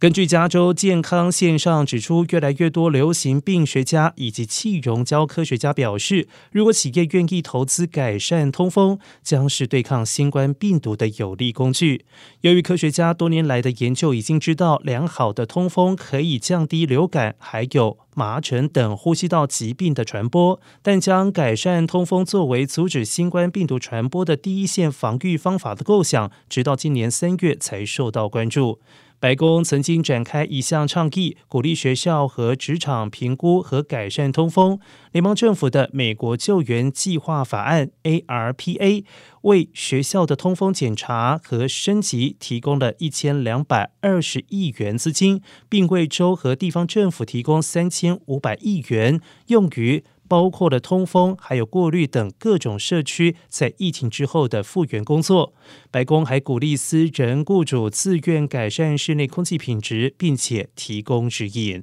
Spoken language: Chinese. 根据加州健康线上指出，越来越多流行病学家以及气溶胶科学家表示，如果企业愿意投资改善通风，将是对抗新冠病毒的有力工具。由于科学家多年来的研究已经知道，良好的通风可以降低流感还有麻疹等呼吸道疾病的传播，但将改善通风作为阻止新冠病毒传播的第一线防御方法的构想，直到今年3月才受到关注。白宫曾经展开一项倡议，鼓励学校和职场评估和改善通风。联邦政府的美国救援计划法案 ARPA 为学校的通风检查和升级提供了1220亿元资金，并为州和地方政府提供3500亿元，用于包括了通风还有过滤等各种社区在疫情之后的复原工作。白宫还鼓励私人雇主自愿改善室内空气品质，并且提供指引。